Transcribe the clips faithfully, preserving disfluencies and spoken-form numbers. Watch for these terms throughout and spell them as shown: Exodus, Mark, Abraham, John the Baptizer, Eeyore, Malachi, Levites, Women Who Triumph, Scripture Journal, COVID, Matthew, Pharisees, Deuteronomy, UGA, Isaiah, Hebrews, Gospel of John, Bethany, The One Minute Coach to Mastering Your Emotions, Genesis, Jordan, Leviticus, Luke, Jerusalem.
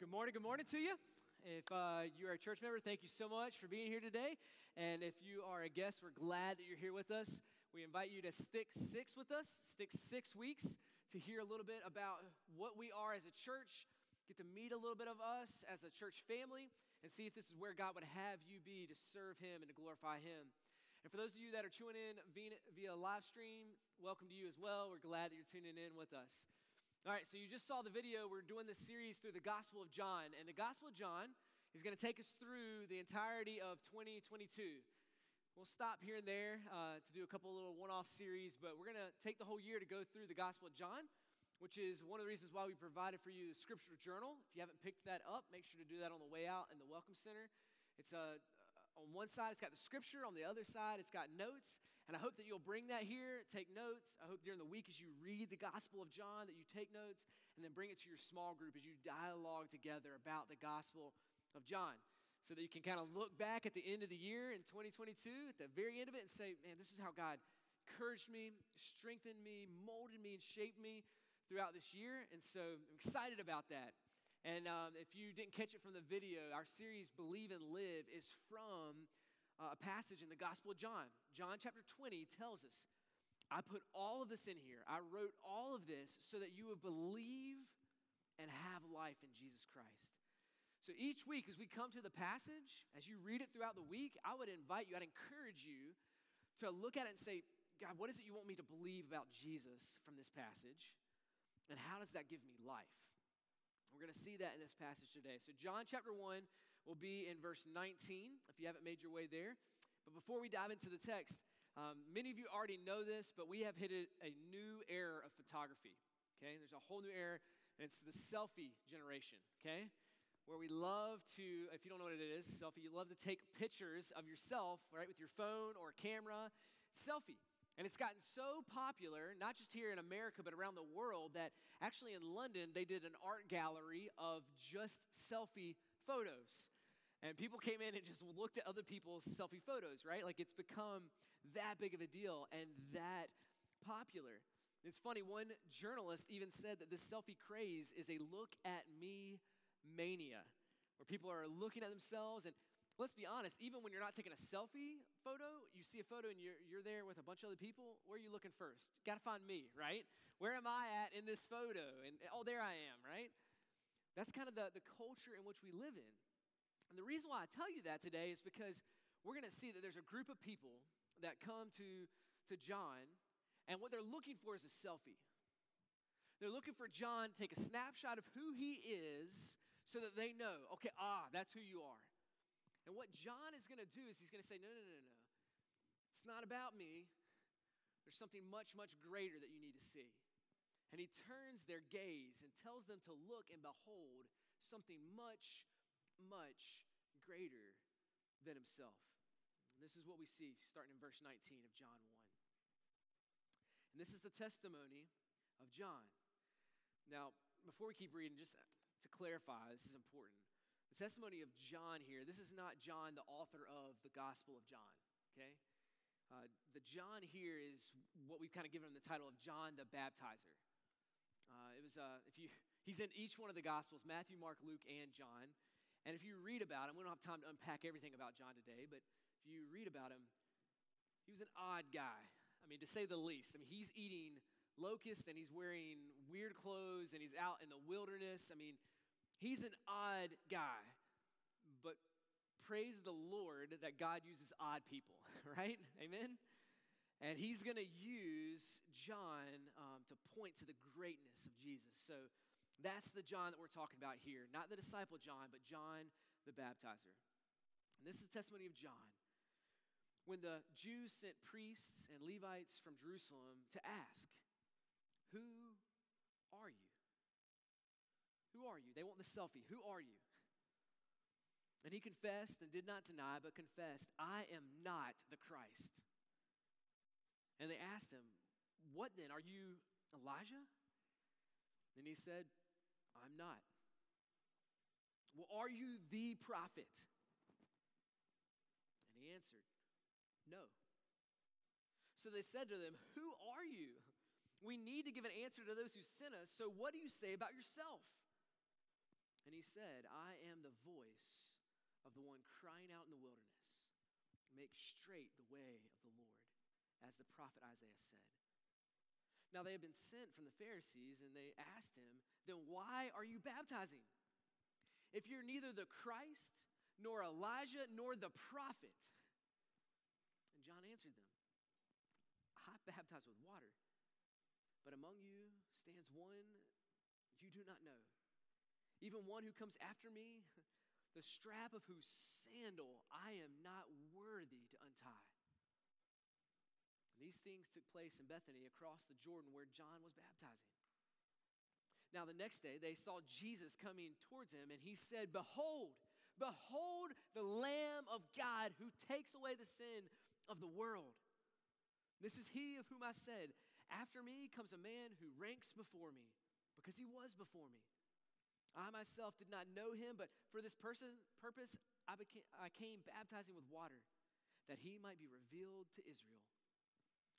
Good morning, good morning to you. If uh, you're a church member, thank you so much for being here today. And if you are a guest, we're glad that you're here with us. We invite you to stick six with us, stick six weeks to hear a little bit about what we are as a church, get to meet a little bit of us as a church family, and see if this is where God would have you be to serve Him and to glorify Him. And for those of you that are tuning in via, via live stream, welcome to you as well. We're glad that you're tuning in with us. All right, so you just saw the video. We're doing this series through the Gospel of John, and the Gospel of John is going to take us through the entirety of twenty twenty-two. We'll stop here and there uh, to do a couple little one-off series, but we're going to take the whole year to go through the Gospel of John, which is one of the reasons why we provided for you the Scripture Journal. If you haven't picked that up, make sure to do that on the way out in the Welcome Center. It's a On one side, it's got the scripture. On the other side, it's got notes. And I hope that you'll bring that here, take notes. I hope during the week as you read the Gospel of John that you take notes and then bring it to your small group as you dialogue together about the Gospel of John so that you can kind of look back at the end of the year in twenty twenty-two, at the very end of it, and say, man, this is how God encouraged me, strengthened me, molded me, and shaped me throughout this year. And so I'm excited about that. And um, if you didn't catch it from the video, our series, Believe and Live, is from uh, a passage in the Gospel of John. John chapter twenty tells us, I put all of this in here. I wrote all of this so that you would believe and have life in Jesus Christ. So each week as we come to the passage, as you read it throughout the week, I would invite you, I'd encourage you to look at it and say, God, what is it you want me to believe about Jesus from this passage? And how does that give me life? We're going to see that in this passage today. So John chapter one will be in verse nineteen, if you haven't made your way there. But before we dive into the text, um, many of you already know this, but we have hit a new era of photography, okay? There's a whole new era, and it's the selfie generation, okay? Where we love to, if you don't know what it is, selfie, you love to take pictures of yourself, right, with your phone or camera, selfie. And it's gotten so popular, not just here in America, but around the world, that actually in London, they did an art gallery of just selfie photos. And people came in and just looked at other people's selfie photos, right? Like it's become that big of a deal and that popular. It's funny, one journalist even said that this selfie craze is a look at me mania, where people are looking at themselves. And let's be honest, even when you're not taking a selfie photo, you see a photo and you're, you're there with a bunch of other people, where are you looking first? Got to find me, right? Where am I at in this photo? And oh, there I am, right? That's kind of the, the culture in which we live in. And the reason why I tell you that today is because we're going to see that there's a group of people that come to, to John, and what they're looking for is a selfie. They're looking for John to take a snapshot of who he is so that they know, okay, ah, that's who you are. And what John is going to do is he's going to say, no, no, no, no, it's not about me. There's something much, much greater that you need to see. And he turns their gaze and tells them to look and behold something much, much greater than himself. And this is what we see starting in verse nineteen of John one. And this is the testimony of John. Now, before we keep reading, just to clarify, this is important. The testimony of John here, this is not John, the author of the Gospel of John, okay? Uh, the John here is what we've kind of given him the title of John the Baptizer. Uh, it was, uh, if you, he's in each one of the Gospels, Matthew, Mark, Luke, and John. And if you read about him, we don't have time to unpack everything about John today, but if you read about him, he was an odd guy. I mean, to say the least. I mean, he's eating locusts, and he's wearing weird clothes, and he's out in the wilderness. I mean, he's an odd guy, but praise the Lord that God uses odd people, right? Amen? And he's going to use John um, to point to the greatness of Jesus. So that's the John that we're talking about here. Not the disciple John, but John the Baptizer. And this is the testimony of John. When the Jews sent priests and Levites from Jerusalem to ask, who are you? Who are you? They want the selfie. Who are you? And he confessed and did not deny, but confessed, I am not the Christ. And they asked him, what then? Are you Elijah? And he said, I'm not. Well, are you the prophet? And he answered, no. So they said to them, who are you? We need to give an answer to those who sent us, so what do you say about yourself? And he he said, I am the voice of the one crying out in the wilderness, make straight the way of the Lord, as the prophet Isaiah said. Now they had been sent from the Pharisees, and they asked him, then why are you baptizing? If you're neither the Christ, nor Elijah, nor the prophet. And John answered them, I baptize with water, but among you stands one you do not know, even one who comes after me, the strap of whose sandal I am not worthy to untie. And these things took place in Bethany across the Jordan where John was baptizing. Now the next day they saw Jesus coming towards him, and he said, Behold, behold the Lamb of God who takes away the sin of the world. This is he of whom I said, after me comes a man who ranks before me, because he was before me. I myself did not know him, but for this person, purpose I, became, I came baptizing with water, that he might be revealed to Israel.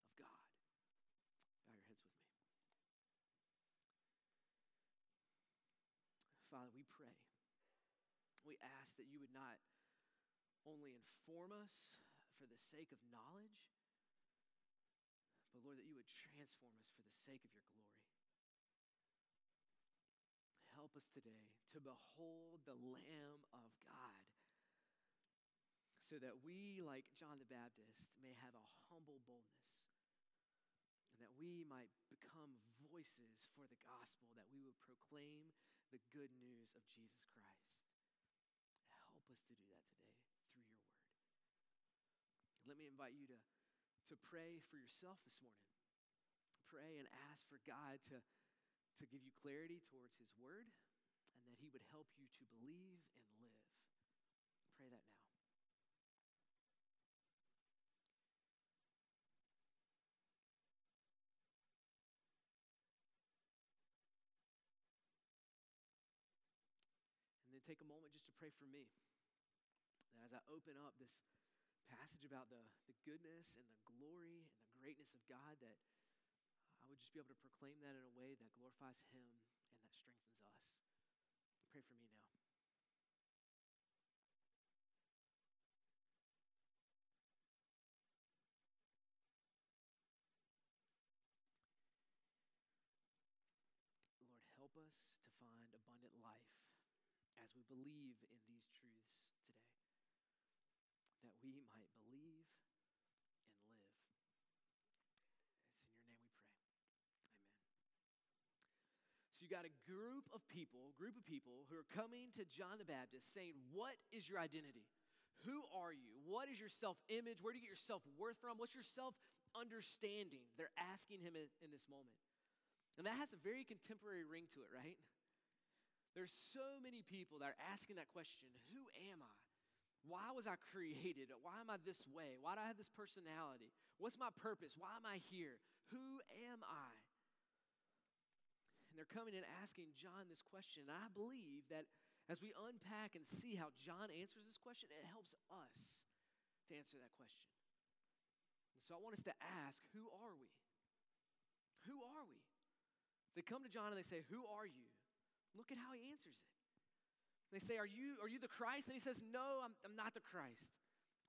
of God. Bow your heads with me. Father, we pray. We ask that you would not only inform us for the sake of knowledge, but Lord, that you would transform us for the sake of your glory. Help us today to behold the Lamb of God, so that we, like John the Baptist, may have a humble boldness, and that we might become voices for the gospel, that we would proclaim the good news of Jesus Christ. Help us to do that today through your word. Let me invite you to, to pray for yourself this morning. Pray and ask for God to, to give you clarity towards his word, and that he would help you to believe and live. Pray that now. And then take a moment just to pray for me, that as I open up this passage about the, the goodness and the glory and the greatness of God, that I would just be able to proclaim that in a way that glorifies him and that strengthens us. Pray for me now. Lord, help us to find abundant life as we believe in these truths today, that we might believe and live. It's in your name we pray. Amen. So you got a group of people, group of people who are coming to John the Baptist saying, what is your identity? Who are you? What is your self-image? Where do you get your self-worth from? What's your self-understanding? They're asking him in, in this moment. And that has a very contemporary ring to it, right? There's so many people that are asking that question, who am I? Why was I created? Why am I this way? Why do I have this personality? What's my purpose? Why am I here? Who am I? And they're coming and asking John this question. And I believe that as we unpack and see how John answers this question, it helps us to answer that question. And so I want us to ask, who are we? Who are we? So they come to John and they say, who are you? Look at how he answers it. They say, are you, are you the Christ? And he says, no, I'm, I'm not the Christ.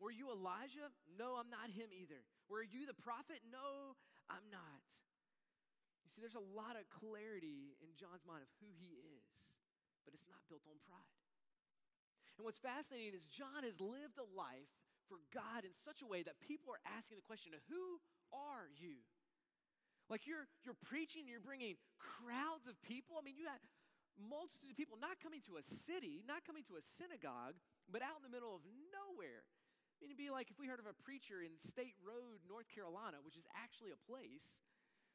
Were you Elijah? No, I'm not him either. Were you the prophet? No, I'm not. You see, there's a lot of clarity in John's mind of who he is, but it's not built on pride. And what's fascinating is John has lived a life for God in such a way that people are asking the question, who are you? Like you're, you're preaching, you're bringing crowds of people. I mean, you had multitudes of people, not coming to a city, not coming to a synagogue, but out in the middle of nowhere. I mean, it'd be like if we heard of a preacher in State Road, North Carolina, which is actually a place,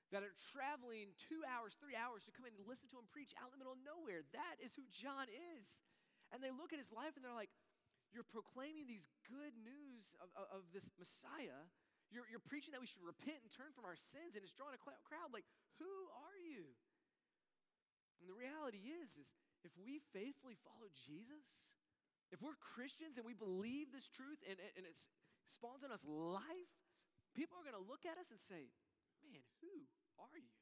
that are traveling two hours, three hours to come in and listen to him preach out in the middle of nowhere. That is who John is. And they look at his life and they're like, You're proclaiming these good news of, of, of this Messiah. You're, you're preaching that we should repent and turn from our sins, and it's drawing a crowd. Like, who are you? And the reality is, is if we faithfully follow Jesus, if we're Christians and we believe this truth and, and it spawns on us life, people are going to look at us and say, man, who are you?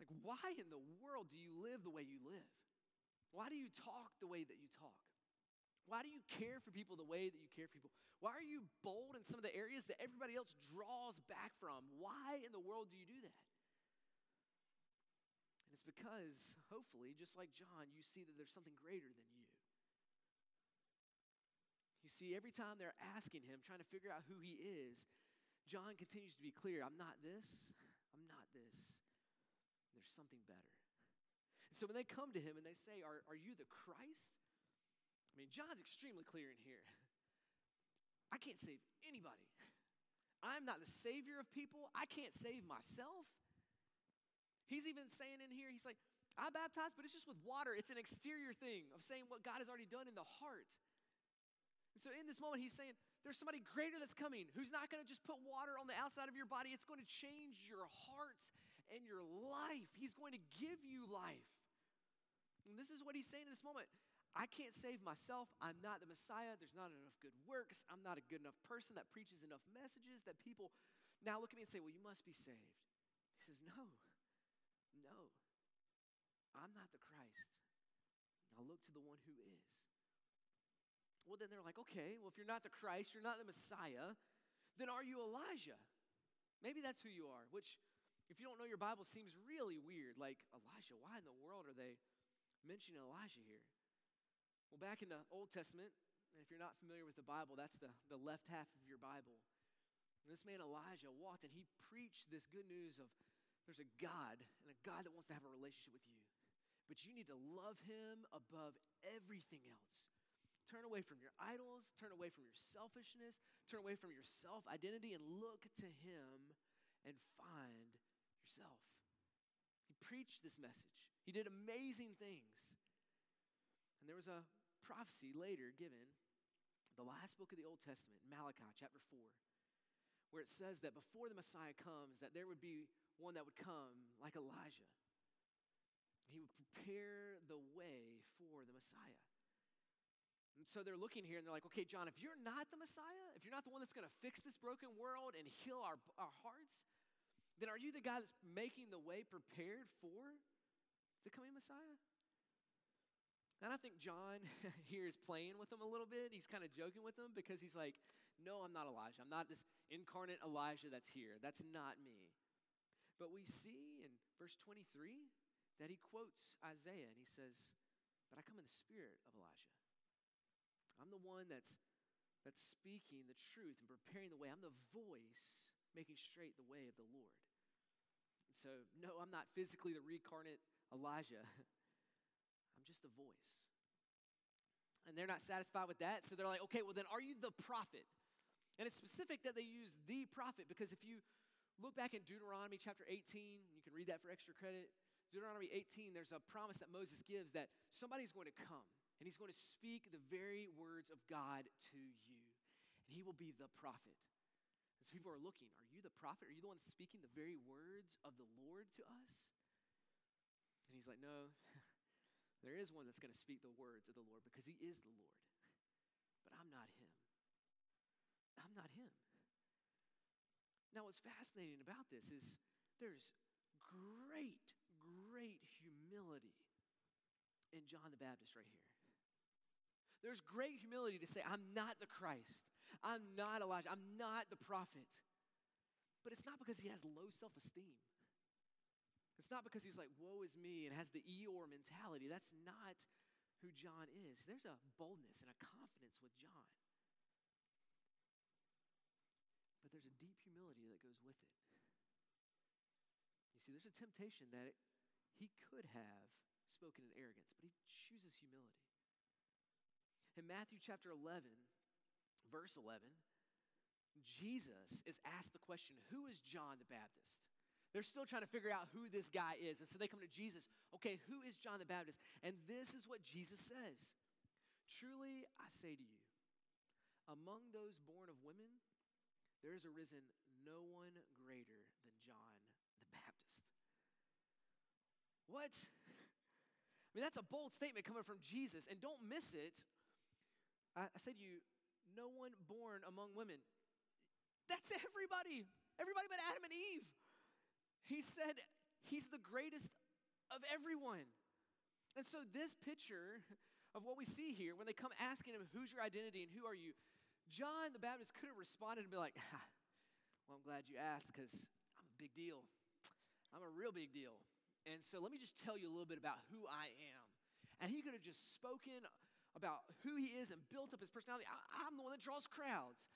Like, why in the world do you live the way you live? Why do you talk the way that you talk? Why do you care for people the way that you care for people? Why are you bold in some of the areas that everybody else draws back from? Why in the world do you do that? And it's because, hopefully, just like John, you see that there's something greater than you. You see, every time they're asking him, trying to figure out who he is, John continues to be clear, I'm not this, I'm not this. There's something better. And so when they come to him and they say, are, are you the Christ? I mean, John's extremely clear in here. I can't save anybody. I'm not the savior of people. I can't save myself. He's even saying in here, he's like, I baptize, but it's just with water. It's an exterior thing of saying what God has already done in the heart. And so in this moment, he's saying, there's somebody greater that's coming who's not going to just put water on the outside of your body. It's going to change your heart and your life. He's going to give you life. And this is what he's saying in this moment. I can't save myself. I'm not the Messiah. There's not enough good works. I'm not a good enough person that preaches enough messages that people now look at me and say, well, you must be saved. He says, no, no, I'm not the Christ. Now look to the one who is. Well, then they're like, okay, well, if you're not the Christ, you're not the Messiah, then are you Elijah? Maybe that's who you are, which if you don't know your Bible seems really weird. Like, Elijah, why in the world are they mentioning Elijah here? Well, back in the Old Testament, and if you're not familiar with the Bible, that's the, the left half of your Bible. And this man Elijah walked and he preached this good news of there's a God, and a God that wants to have a relationship with you. But you need to love him above everything else. Turn away from your idols, turn away from your selfishness, turn away from your self-identity, and look to him and find yourself. He preached this message. He did amazing things. And there was a prophecy later given, the last book of the Old Testament, Malachi chapter four, where it says that before the Messiah comes, that there would be one that would come like Elijah. He would prepare the way for the Messiah. And so they're looking here and they're like, okay, John, if you're not the Messiah, if you're not the one that's going to fix this broken world and heal our, our hearts, then are you the guy that's making the way prepared for the coming Messiah? And I think John here is playing with him a little bit. He's kind of joking with him because he's like, no, I'm not Elijah. I'm not this incarnate Elijah that's here. That's not me. But we see in verse twenty-three that he quotes Isaiah and he says, but I come in the spirit of Elijah. I'm the one that's that's speaking the truth and preparing the way. I'm the voice making straight the way of the Lord. And so, no, I'm not physically the reincarnate Elijah. I'm just the voice. And they're not satisfied with that, so they're like, okay, well then are you the prophet? And it's specific that they use the prophet because if you look back in Deuteronomy chapter eighteen, you can read that for extra credit. Deuteronomy eighteen, there's a promise that Moses gives that somebody's going to come and he's going to speak the very words of God to you. And he will be the prophet. And so people are looking, are you the prophet? Are you the one speaking the very words of the Lord to us? And he's like, no, there is one that's going to speak the words of the Lord because he is the Lord. But I'm not him. I'm not him. Now, what's fascinating about this is there's great, great humility in John the Baptist right here. There's great humility to say, I'm not the Christ. I'm not Elijah. I'm not the prophet. But it's not because he has low self-esteem. It's not because he's like, woe is me, and has the Eeyore mentality. That's not who John is. There's a boldness and a confidence with John. But there's a deep humility that goes with it. You see, there's a temptation that it, he could have spoken in arrogance, but he chooses humility. In Matthew chapter eleven, verse eleven, Jesus is asked the question, who is John the Baptist? They're still trying to figure out who this guy is. And so they come to Jesus, okay, who is John the Baptist? And this is what Jesus says. Truly, I say to you, among those born of women, there has arisen no one greater than John the Baptist. What? I mean, that's a bold statement coming from Jesus, and don't miss it. I, I say to you, no one born among women. That's everybody. Everybody but Adam and Eve. He said he's the greatest of everyone. And so this picture of what we see here, when they come asking him, who's your identity and who are you? John the Baptist could have responded and be like, ah, well, I'm glad you asked because I'm a big deal. I'm a real big deal. And so let me just tell you a little bit about who I am. And he could have just spoken about who he is and built up his personality. I, I'm the one that draws crowds.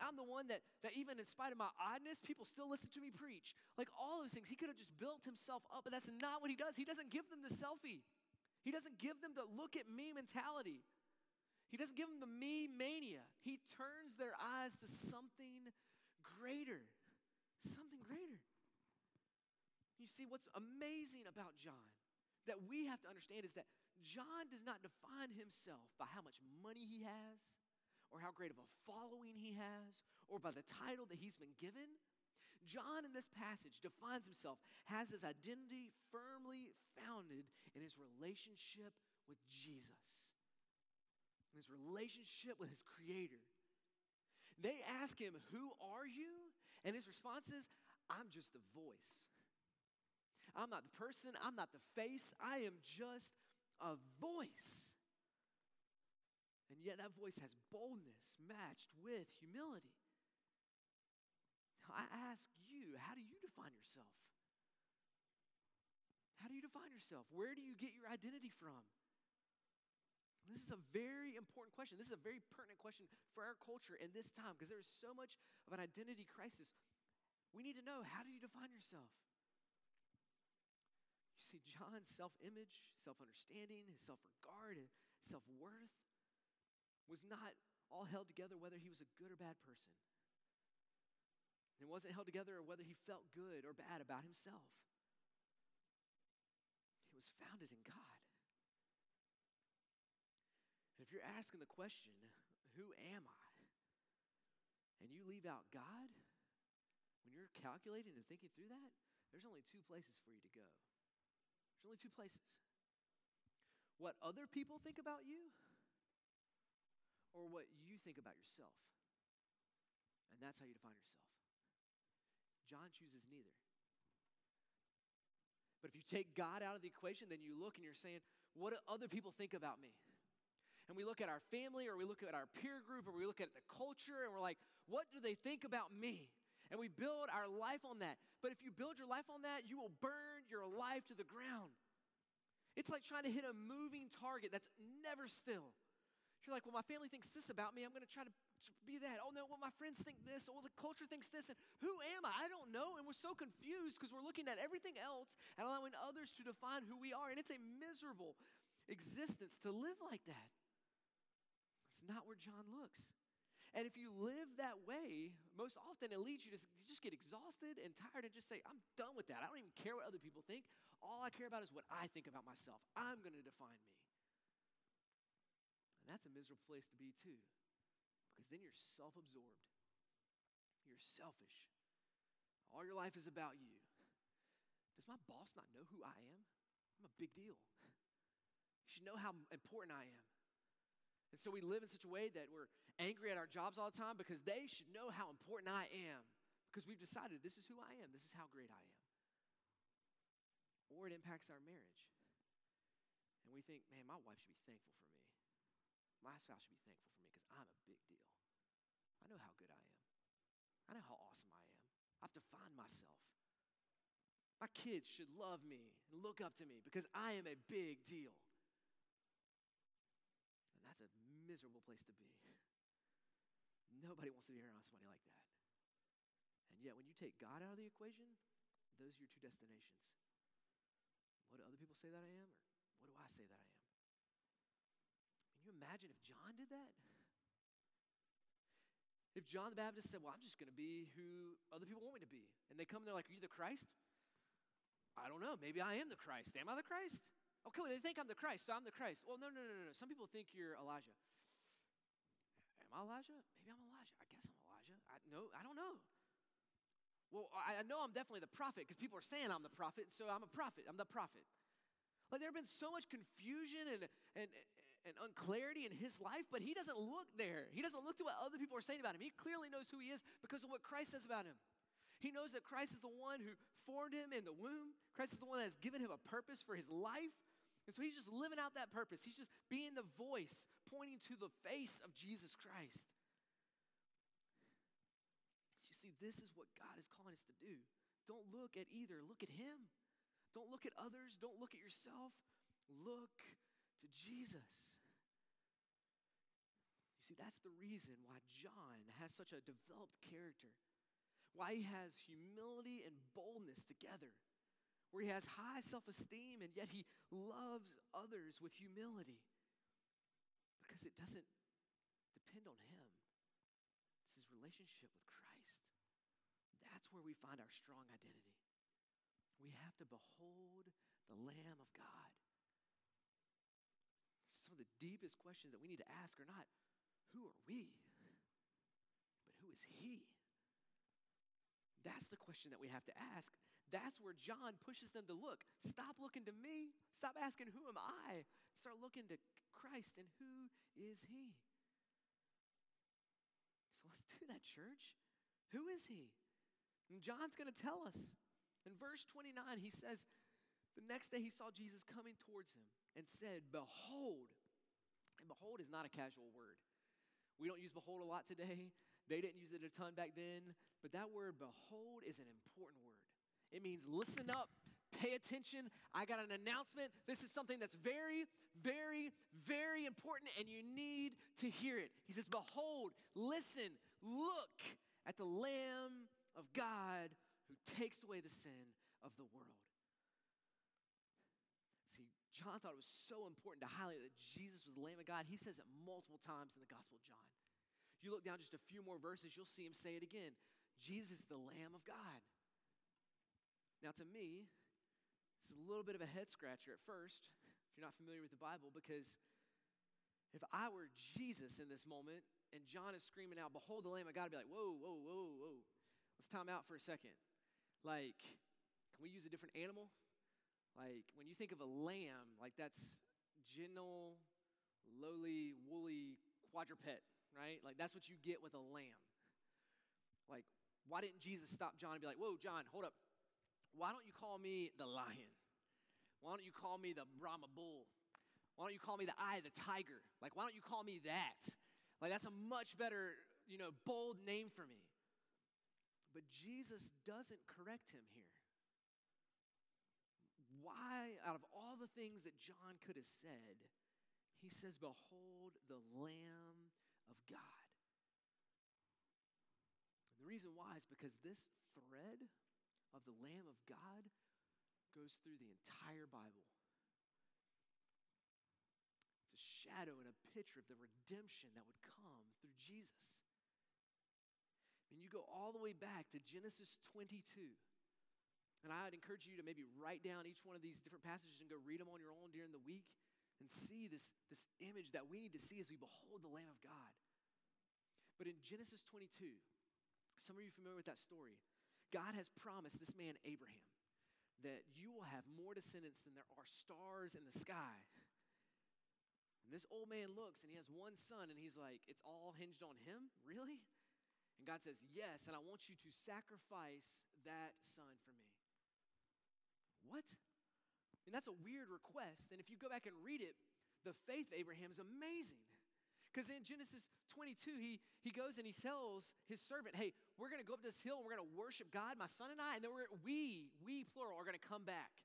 I'm the one that, that even in spite of my oddness, people still listen to me preach. Like all those things, he could have just built himself up, but that's not what he does. He doesn't give them the selfie. He doesn't give them the look at me mentality. He doesn't give them the me mania. He turns their eyes to something greater, something greater. You see, what's amazing about John that we have to understand is that John does not define himself by how much money he has, or how great of a following he has, or by the title that he's been given. John in this passage defines himself, has his identity firmly founded in his relationship with Jesus, in his relationship with his Creator. They ask him, who are you? And his response is, I'm just the voice. I'm not the person, I'm not the face, I am just a voice. And yet that voice has boldness matched with humility. Now I ask you, how do you define yourself? How do you define yourself? Where do you get your identity from? This is a very important question. This is a very pertinent question for our culture in this time because there is so much of an identity crisis. We need to know, how do you define yourself? You see, John's self-image, self-understanding, his self-regard, his self-worth was not all held together whether he was a good or bad person. It wasn't held together whether he felt good or bad about himself. It was founded in God. And if you're asking the question, who am I? And you leave out God, when you're calculating and thinking through that, there's only two places for you to go. There's only two places. What other people think about you, or what you think about yourself. And that's how you define yourself. John chooses neither. But if you take God out of the equation, then you look and you're saying, what do other people think about me? And we look at our family, or we look at our peer group, or we look at the culture, and we're like, what do they think about me? And we build our life on that. But if you build your life on that, you will burn your life to the ground. It's like trying to hit a moving target that's never still. You're like, well, my family thinks this about me. I'm going to try to be that. Oh, no, well, my friends think this. Oh, well, the culture thinks this. And who am I? I don't know. And we're so confused because we're looking at everything else and allowing others to define who we are. And it's a miserable existence to live like that. It's not where John looks. And if you live that way, most often it leads you to you just get exhausted and tired and just say, I'm done with that. I don't even care what other people think. All I care about is what I think about myself. I'm going to define me. And that's a miserable place to be too, because then you're self-absorbed. You're selfish. All your life is about you. Does my boss not know who I am? I'm a big deal. You should know how important I am. And so we live in such a way that we're angry at our jobs all the time because they should know how important I am, because we've decided this is who I am, this is how great I am. Or it impacts our marriage. And we think, man, my wife should be thankful for me. My spouse should be thankful for me because I'm a big deal. I know how good I am. I know how awesome I am. I've defined myself. My kids should love me and look up to me because I am a big deal. And that's a miserable place to be. Nobody wants to be around somebody like that. And yet when you take God out of the equation, those are your two destinations. What do other people say that I am, or what do I say that I am? Can you imagine if John did that? If John the Baptist said, well, I'm just going to be who other people want me to be. And they come and they're like, are you the Christ? I don't know. Maybe I am the Christ. Am I the Christ? Oh, cool, they think I'm the Christ, so I'm the Christ. Well, no, no, no, no, no. Some people think you're Elijah. Am I Elijah? Maybe I'm Elijah. I guess I'm Elijah. I, no, I don't know. Well, I, I know I'm definitely the prophet because people are saying I'm the prophet, so I'm a prophet. I'm the prophet. Like, there have been so much confusion and, and and unclarity in his life, but he doesn't look there. He doesn't look to what other people are saying about him. He clearly knows who he is because of what Christ says about him. He knows that Christ is the one who formed him in the womb. Christ is the one that has given him a purpose for his life. And so he's just living out that purpose. He's just being the voice, pointing to the face of Jesus Christ. You see, this is what God is calling us to do. Don't look at either. Look at him. Don't look at others. Don't look at yourself. Look to Jesus. You see, that's the reason why John has such a developed character, why he has humility and boldness together, where he has high self-esteem and yet he loves others with humility because it doesn't depend on him. It's his relationship with Christ. That's where we find our strong identity. We have to behold the Lamb of God. Some of the deepest questions that we need to ask are not, who are we? But who is he? That's the question that we have to ask. That's where John pushes them to look. Stop looking to me. Stop asking, who am I? Start looking to Christ and who is he? So let's do that, church. Who is he? And John's going to tell us. In verse twenty-nine, he says, the next day he saw Jesus coming towards him and said, behold. And behold is not a casual word. We don't use behold a lot today. They didn't use it a ton back then. But that word behold is an important word. It means listen up, pay attention. I got an announcement. This is something that's very, very, very important, and you need to hear it. He says, behold, listen, look at the Lamb of God who takes away the sin of the world. See, John thought it was so important to highlight that Jesus was the Lamb of God. He says it multiple times in the Gospel of John. You look down just a few more verses, you'll see him say it again. Jesus is the Lamb of God. Now, to me, this is a little bit of a head scratcher at first, if you're not familiar with the Bible, because if I were Jesus in this moment and John is screaming out, behold the Lamb of God, I'd be like, whoa, whoa, whoa, whoa. Let's time out for a second. Like, can we use a different animal? Like, when you think of a lamb, like that's gentle, lowly, woolly quadruped, right? Like, that's what you get with a lamb. Like, why didn't Jesus stop John and be like, whoa, John, hold up. Why don't you call me the lion? Why don't you call me the Brahma bull? Why don't you call me the eye of the tiger? Like, why don't you call me that? Like, that's a much better, you know, bold name for me. But Jesus doesn't correct him here. Why, out of all the things that John could have said, he says, behold the Lamb of God. And the reason why is because this thread of the Lamb of God goes through the entire Bible. It's a shadow and a picture of the redemption that would come through Jesus. And you go all the way back to Genesis twenty-two. And I would encourage you to maybe write down each one of these different passages and go read them on your own during the week and see this, this image that we need to see as we behold the Lamb of God. But in Genesis twenty-two, some of you are familiar with that story. God has promised this man, Abraham, that you will have more descendants than there are stars in the sky. And this old man looks and he has one son and he's like, it's all hinged on him? Really? And God says, yes, and I want you to sacrifice that son for me. What? And that's a weird request. And if you go back and read it, the faith of Abraham is amazing. Because in Genesis twenty-two, he, he goes and he tells his servant, hey, we're going to go up this hill and we're going to worship God, my son and I, and then we're, we, we, plural, are going to come back.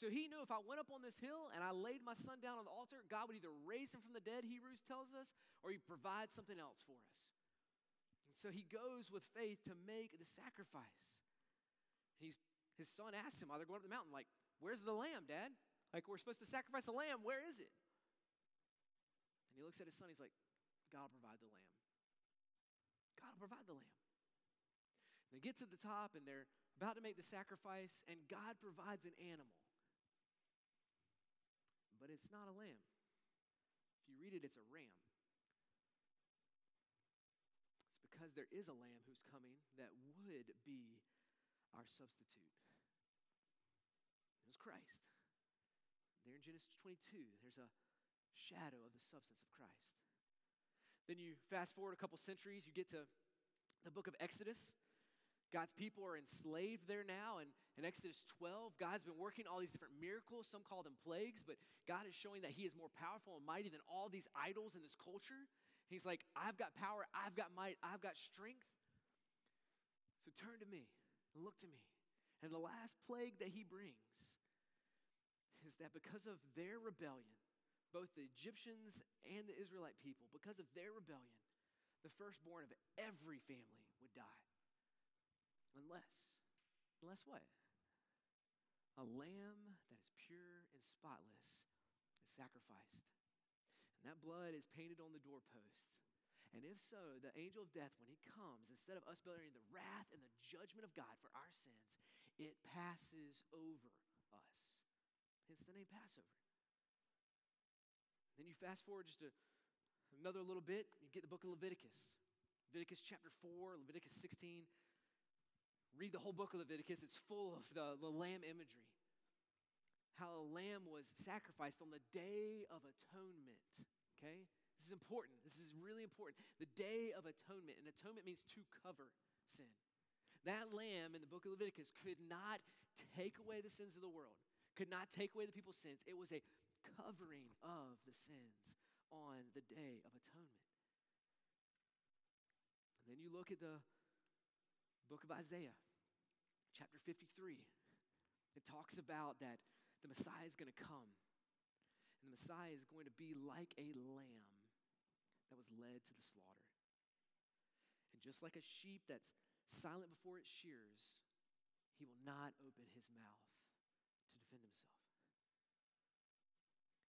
So he knew if I went up on this hill and I laid my son down on the altar, God would either raise him from the dead, Hebrews tells us, or he'd provide something else for us. And so he goes with faith to make the sacrifice. He's, his son asks him while they're going up the mountain, like, where's the lamb, Dad? Like, we're supposed to sacrifice a lamb. Where is it? And he looks at his son. He's like, God will provide the lamb. God will provide the lamb. And they get to the top, and they're about to make the sacrifice, and God provides an animal. but it's not a lamb. If you read it, it's a ram. It's because there is a lamb who's coming that would be our substitute. It was Christ. There in Genesis twenty-two, there's a shadow of the substance of Christ. Then you fast forward a couple centuries, you get to the book of Exodus. God's people are enslaved there now, and in Exodus twelve, God's been working all these different miracles. Some call them plagues, but God is showing that he is more powerful and mighty than all these idols in this culture. He's like, I've got power, I've got might, I've got strength. So turn to me and look to me. And the last plague that he brings is that because of their rebellion, both the Egyptians and the Israelite people, because of their rebellion, the firstborn of every family would die. Unless, unless what? A lamb that is pure and spotless is sacrificed. And that blood is painted on the doorposts. And if so, the angel of death, when he comes, instead of us bearing the wrath and the judgment of God for our sins, it passes over us. Hence the name Passover. Then you fast forward just a, another little bit, you get the book of Leviticus. Leviticus chapter four, Leviticus sixteen. Read the whole book of Leviticus. It's full of the, the lamb imagery. How a lamb was sacrificed on the Day of Atonement, okay? This is important. This is really important. The Day of Atonement. And atonement means to cover sin. That lamb in the book of Leviticus could not take away the sins of the world, could not take away the people's sins. It was a covering of the sins on the Day of Atonement. And then you look at the book of Isaiah, chapter fifty-three. It talks about that the Messiah is going to come, and the Messiah is going to be like a lamb that was led to the slaughter. And just like a sheep that's silent before its shears, he will not open his mouth to defend himself.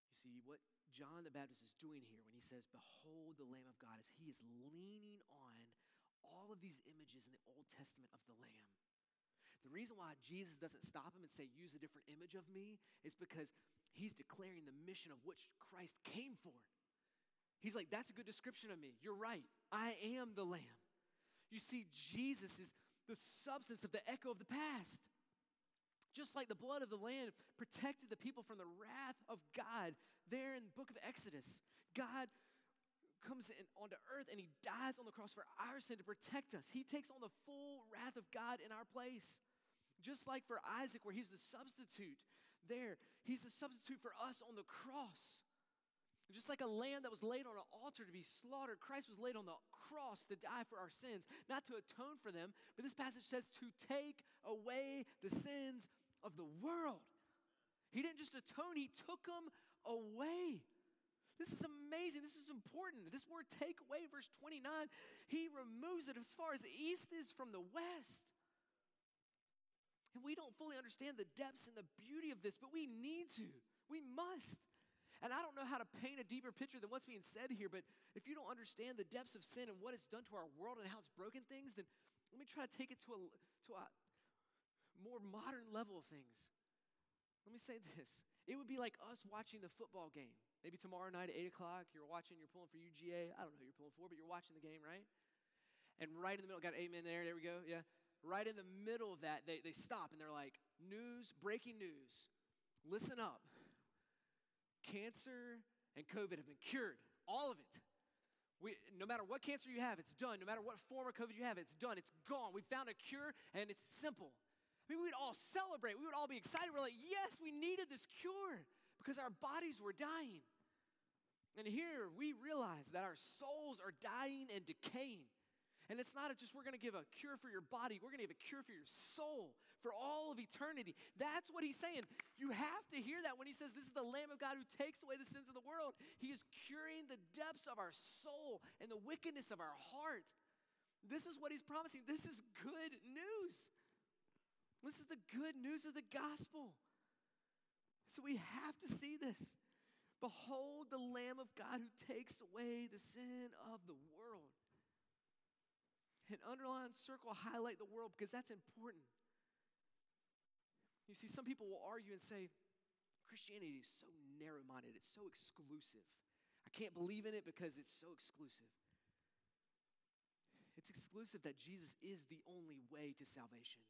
You see, what John the Baptist is doing here when he says, "Behold the Lamb of God," is he is leaning on all of these images in the Old Testament of the Lamb. The reason why Jesus doesn't stop him and say, use a different image of me, is because he's declaring the mission of which Christ came for. He's like, that's a good description of me. You're right. I am the Lamb. You see, Jesus is the substance of the echo of the past. Just like the blood of the Lamb protected the people from the wrath of God there in the book of Exodus, God comes in onto earth and he dies on the cross for our sin to protect us. He takes on the full wrath of God in our place. Just like for Isaac, where he's the substitute there, he's the substitute for us on the cross. Just like a lamb that was laid on an altar to be slaughtered, Christ was laid on the cross to die for our sins, not to atone for them, but this passage says to take away the sins of the world. He didn't just atone, he took them away. This is amazing. This is important. This word take away, verse twenty-nine, he removes it as far as the east is from the west. And we don't fully understand the depths and the beauty of this, but we need to. We must. And I don't know how to paint a deeper picture than what's being said here, but if you don't understand the depths of sin and what it's done to our world and how it's broken things, then let me try to take it to a, to a more modern level of things. Let me say this. It would be like us watching the football game. Maybe tomorrow night at eight o'clock, you're watching, you're pulling for U G A. I don't know who you're pulling for, but you're watching the game, right? And right in the middle, got amen there, there we go, yeah. Right in the middle of that, they, they stop and they're like, news, breaking news, listen up. Cancer and COVID have been cured, all of it. We, no matter what cancer you have, it's done. No matter what form of COVID you have, it's done, it's gone. We found a cure and it's simple. I mean, we'd all celebrate. We would all be excited. We're like, yes, we needed this cure because our bodies were dying. And here we realize that our souls are dying and decaying. And it's not just we're going to give a cure for your body. We're going to give a cure for your soul for all of eternity. That's what he's saying. You have to hear that when he says this is the Lamb of God who takes away the sins of the world. He is curing the depths of our soul and the wickedness of our heart. This is what he's promising. This is good news. This is the good news of the gospel. So we have to see this. Behold the Lamb of God who takes away the sin of the world. And underline, circle, highlight the world because that's important. You see, some people will argue and say, Christianity is so narrow-minded. It's so exclusive. I can't believe in it because it's so exclusive. It's exclusive that Jesus is the only way to salvation.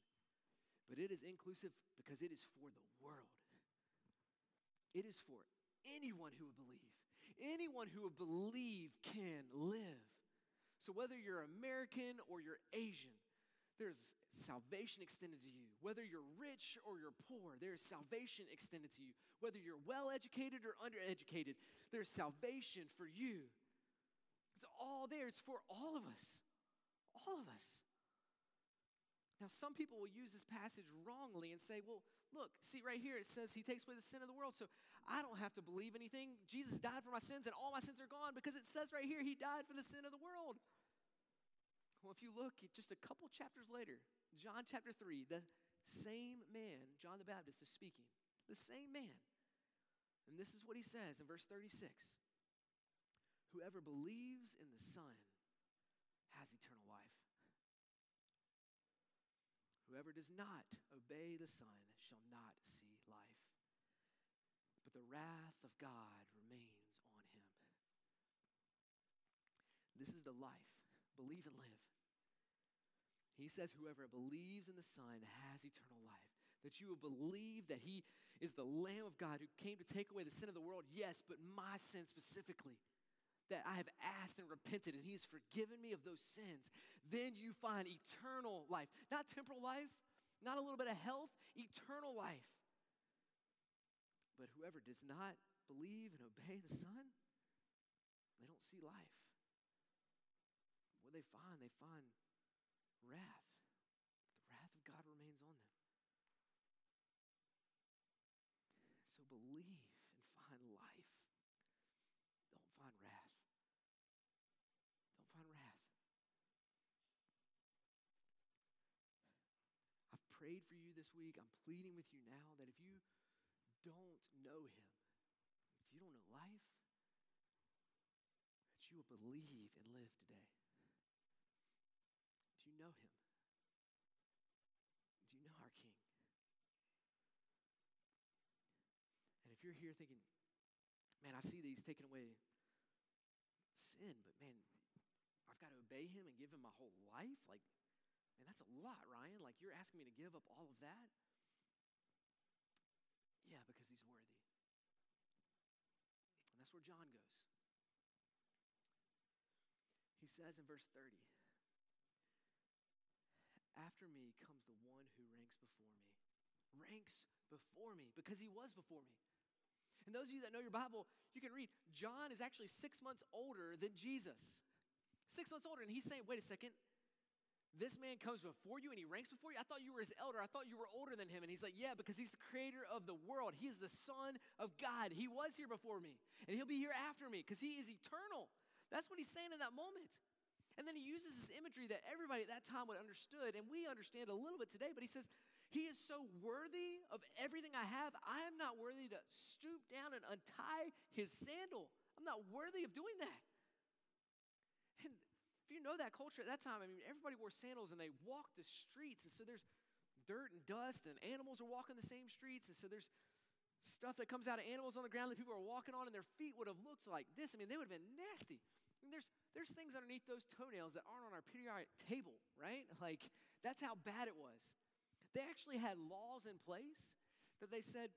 But it is inclusive because it is for the world. It is for anyone who would believe. Anyone who would believe can live. So whether you're American or you're Asian, there's salvation extended to you. Whether you're rich or you're poor, there is salvation extended to you. Whether you're well-educated or undereducated, there's salvation for you. It's all there. It's for all of us. All of us. Now, some people will use this passage wrongly and say, well, look, see right here, it says he takes away the sin of the world, so I don't have to believe anything. Jesus died for my sins, and all my sins are gone because it says right here he died for the sin of the world. Well, if you look at just a couple chapters later, John chapter three, the same man, John the Baptist, is speaking. The same man. And this is what he says in verse thirty-six. Whoever believes in the Son has eternal life. Whoever does not obey the Son shall not see life, but the wrath of God remains on him. This is the life. Believe and live. He says whoever believes in the Son has eternal life, that you will believe that he is the Lamb of God who came to take away the sin of the world, yes, but my sin specifically, that I have asked and repented, and he has forgiven me of those sins. Then you find eternal life. Not temporal life, not a little bit of health, eternal life. But whoever does not believe and obey the Son, they don't see life. What do they find? They find wrath. The wrath of God remains on them. So believe and find life. Don't find wrath. Don't find wrath. Prayed for you this week. I'm pleading with you now that if you don't know him, if you don't know life, that you will believe and live today. Do you know him? Do you know our King? And if you're here thinking, man, I see that he's taking away sin, but man, I've got to obey him and give him my whole life? Like, man, that's a lot, Ryan. Like, you're asking me to give up all of that? Yeah, because he's worthy. And that's where John goes. He says in verse thirty, after me comes the one who ranks before me. Ranks before me, because he was before me. And those of you that know your Bible, you can read, John is actually six months older than Jesus. Six months older, and he's saying, wait a second. This man comes before you and he ranks before you? I thought you were his elder. I thought you were older than him. And he's like, yeah, because he's the creator of the world. He is the Son of God. He was here before me, and he'll be here after me because he is eternal. That's what he's saying in that moment. And then he uses this imagery that everybody at that time would understood, and we understand a little bit today, but he says, he is so worthy of everything I have. I am not worthy to stoop down and untie his sandal. I'm not worthy of doing that. And you know that culture at that time, I mean, everybody wore sandals and they walked the streets, and so there's dirt and dust, and animals are walking the same streets, and so there's stuff that comes out of animals on the ground that people are walking on, and their feet would have looked like this. I mean, they would have been nasty. I mean, there's there's things underneath those toenails that aren't on our periodic table, right? Like, that's how bad it was. They actually had laws in place that they said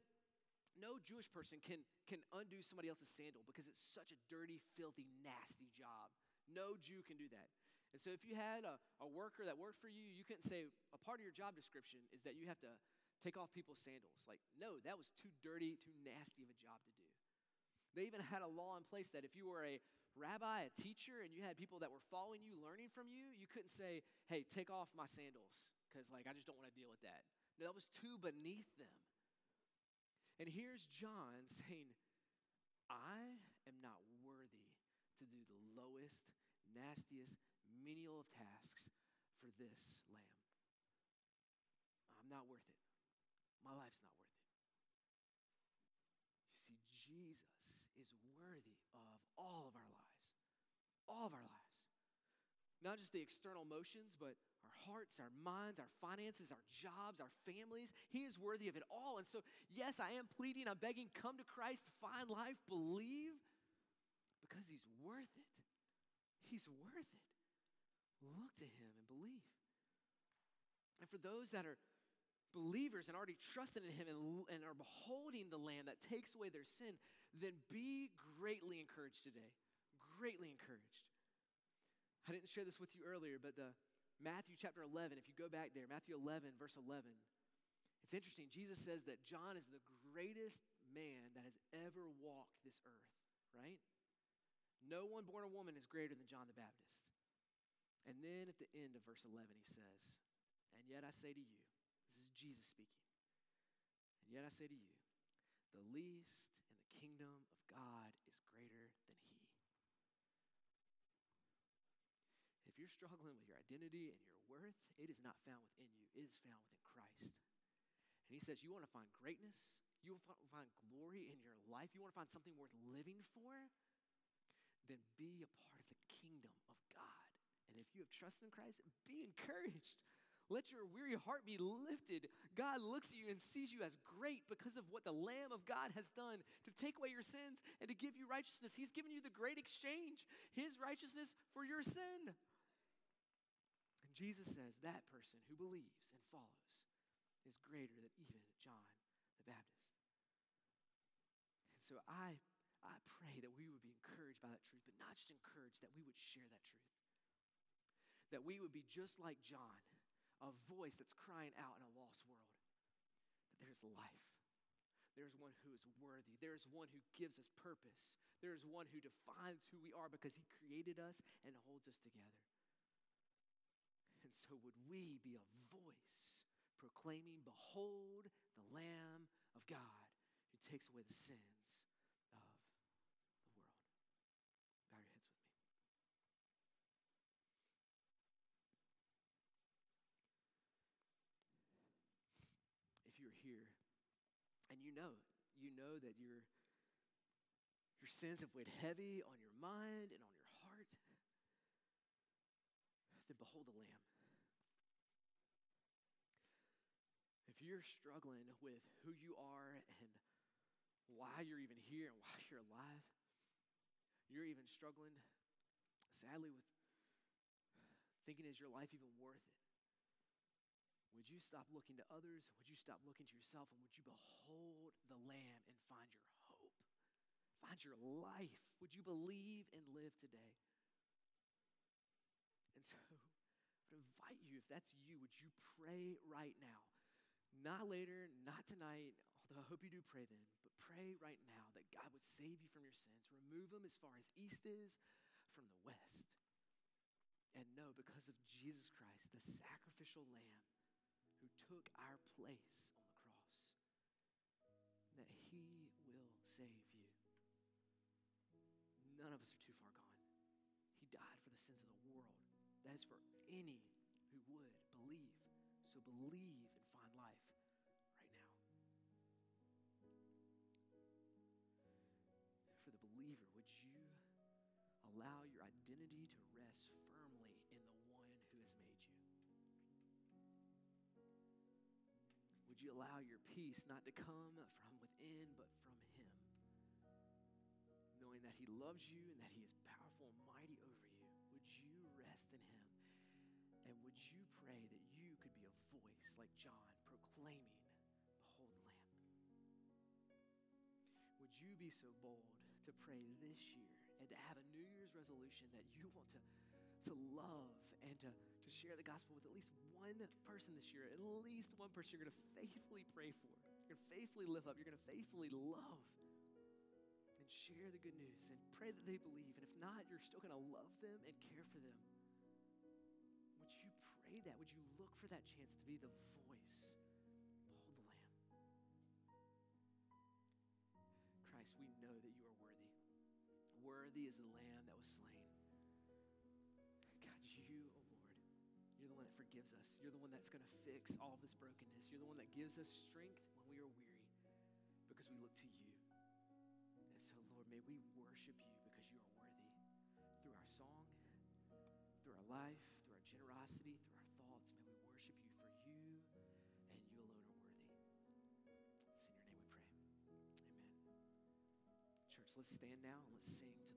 no Jewish person can can undo somebody else's sandal because it's such a dirty, filthy, nasty job. No Jew can do that. And so if you had a, a worker that worked for you, you couldn't say a part of your job description is that you have to take off people's sandals. Like, no, that was too dirty, too nasty of a job to do. They even had a law in place that if you were a rabbi, a teacher, and you had people that were following you, learning from you, you couldn't say, hey, take off my sandals because, like, I just don't want to deal with that. No, that was too beneath them. And here's John saying, I am not worthy to do the lowest, nastiest, menial of tasks for this lamb. I'm not worth it. My life's not worth it. You see, Jesus is worthy of all of our lives. All of our lives. not just the external motions, but our hearts, our minds, our finances, our jobs, our families. He is worthy of it all. And so, yes, I am pleading, I'm begging, come to Christ, find life, believe, because he's worth it. He's worth it. Look to him and believe. And for those that are believers and already trusted in him and, and are beholding the Lamb that takes away their sin, then be greatly encouraged today. Greatly encouraged. I didn't share this with you earlier, but the Matthew chapter eleven, if you go back there, Matthew eleven, verse eleven, it's interesting. Jesus says that John is the greatest man that has ever walked this earth, right? No one born of woman is greater than John the Baptist. And then at the end of verse eleven, he says, and yet I say to you, this is Jesus speaking, and yet I say to you, the least in the kingdom of God is greater than he. If you're struggling with your identity and your worth, it is not found within you. It is found within Christ. And he says, you want to find greatness? You want to find glory in your life? You want to find something worth living for? Then be a part of the kingdom of God. And if you have trusted in Christ, be encouraged. Let your weary heart be lifted. God looks at you and sees you as great because of what the Lamb of God has done to take away your sins and to give you righteousness. He's given you the great exchange, his righteousness for your sin. And Jesus says that person who believes and follows is greater than even John the Baptist. And so I, I pray that we would be encouraged by that truth, but not just encouraged, that we would share that truth. That we would be just like John, a voice that's crying out in a lost world, that there's life. There's one who is worthy. There's one who gives us purpose. There's one who defines who we are because he created us and holds us together. And so would we be a voice proclaiming, behold, the Lamb of God who takes away the sins of the world. Bow your heads with me. If you're here and you know, you know that your, your sins have weighed heavy on your mind and on your heart, then behold the Lamb. If you're struggling with who you are and why you're even here and why you're alive, you're even struggling, sadly, with thinking, is your life even worth it? Would you stop looking to others? Would you stop looking to yourself? And would you behold the Lamb and find your hope? Find your life? Would you believe and live today? And so I would invite you, if that's you, would you pray right now? Not later, not tonight, although I hope you do pray then, but pray right now that God would save you from your sins, remove them as far as east is from the west. And know, because of Jesus Christ, the sacrificial Lamb, who took our place on the cross, that he will save you. None of us are too far gone. He died for the sins of the world. That is for any who would believe. So believe and find life right now. For the believer, would you allow your identity to rest firmly in the one who has made you? Would you allow your peace not to come from within, but from him? Knowing that he loves you and that he is powerful and mighty over you, would you rest in him? And would you pray that you could be a voice like John, proclaiming, behold the Lamb? Would you be so bold to pray this year and to have a New Year's resolution that you want to, to love and to, to share the gospel with at least one person this year, at least one person you're going to faithfully pray for, you're going to faithfully live up, you're going to faithfully love and share the good news and pray that they believe. And if not, you're still going to love them and care for them. Would you pray that? Would you look for that chance to be the voice? Behold the Lamb. Christ, we know that you are worthy. Worthy is the Lamb that was slain. God, you, oh Lord, you're the one that forgives us. You're the one that's going to fix all of this brokenness. You're the one that gives us strength when we are weary because we look to you. And so, Lord, may we worship you because you are worthy through our song, through our life, through our generosity, through our thoughts. May we worship you, for you and you alone are worthy. It's in your name we pray. Amen. Church, let's stand now and let's sing to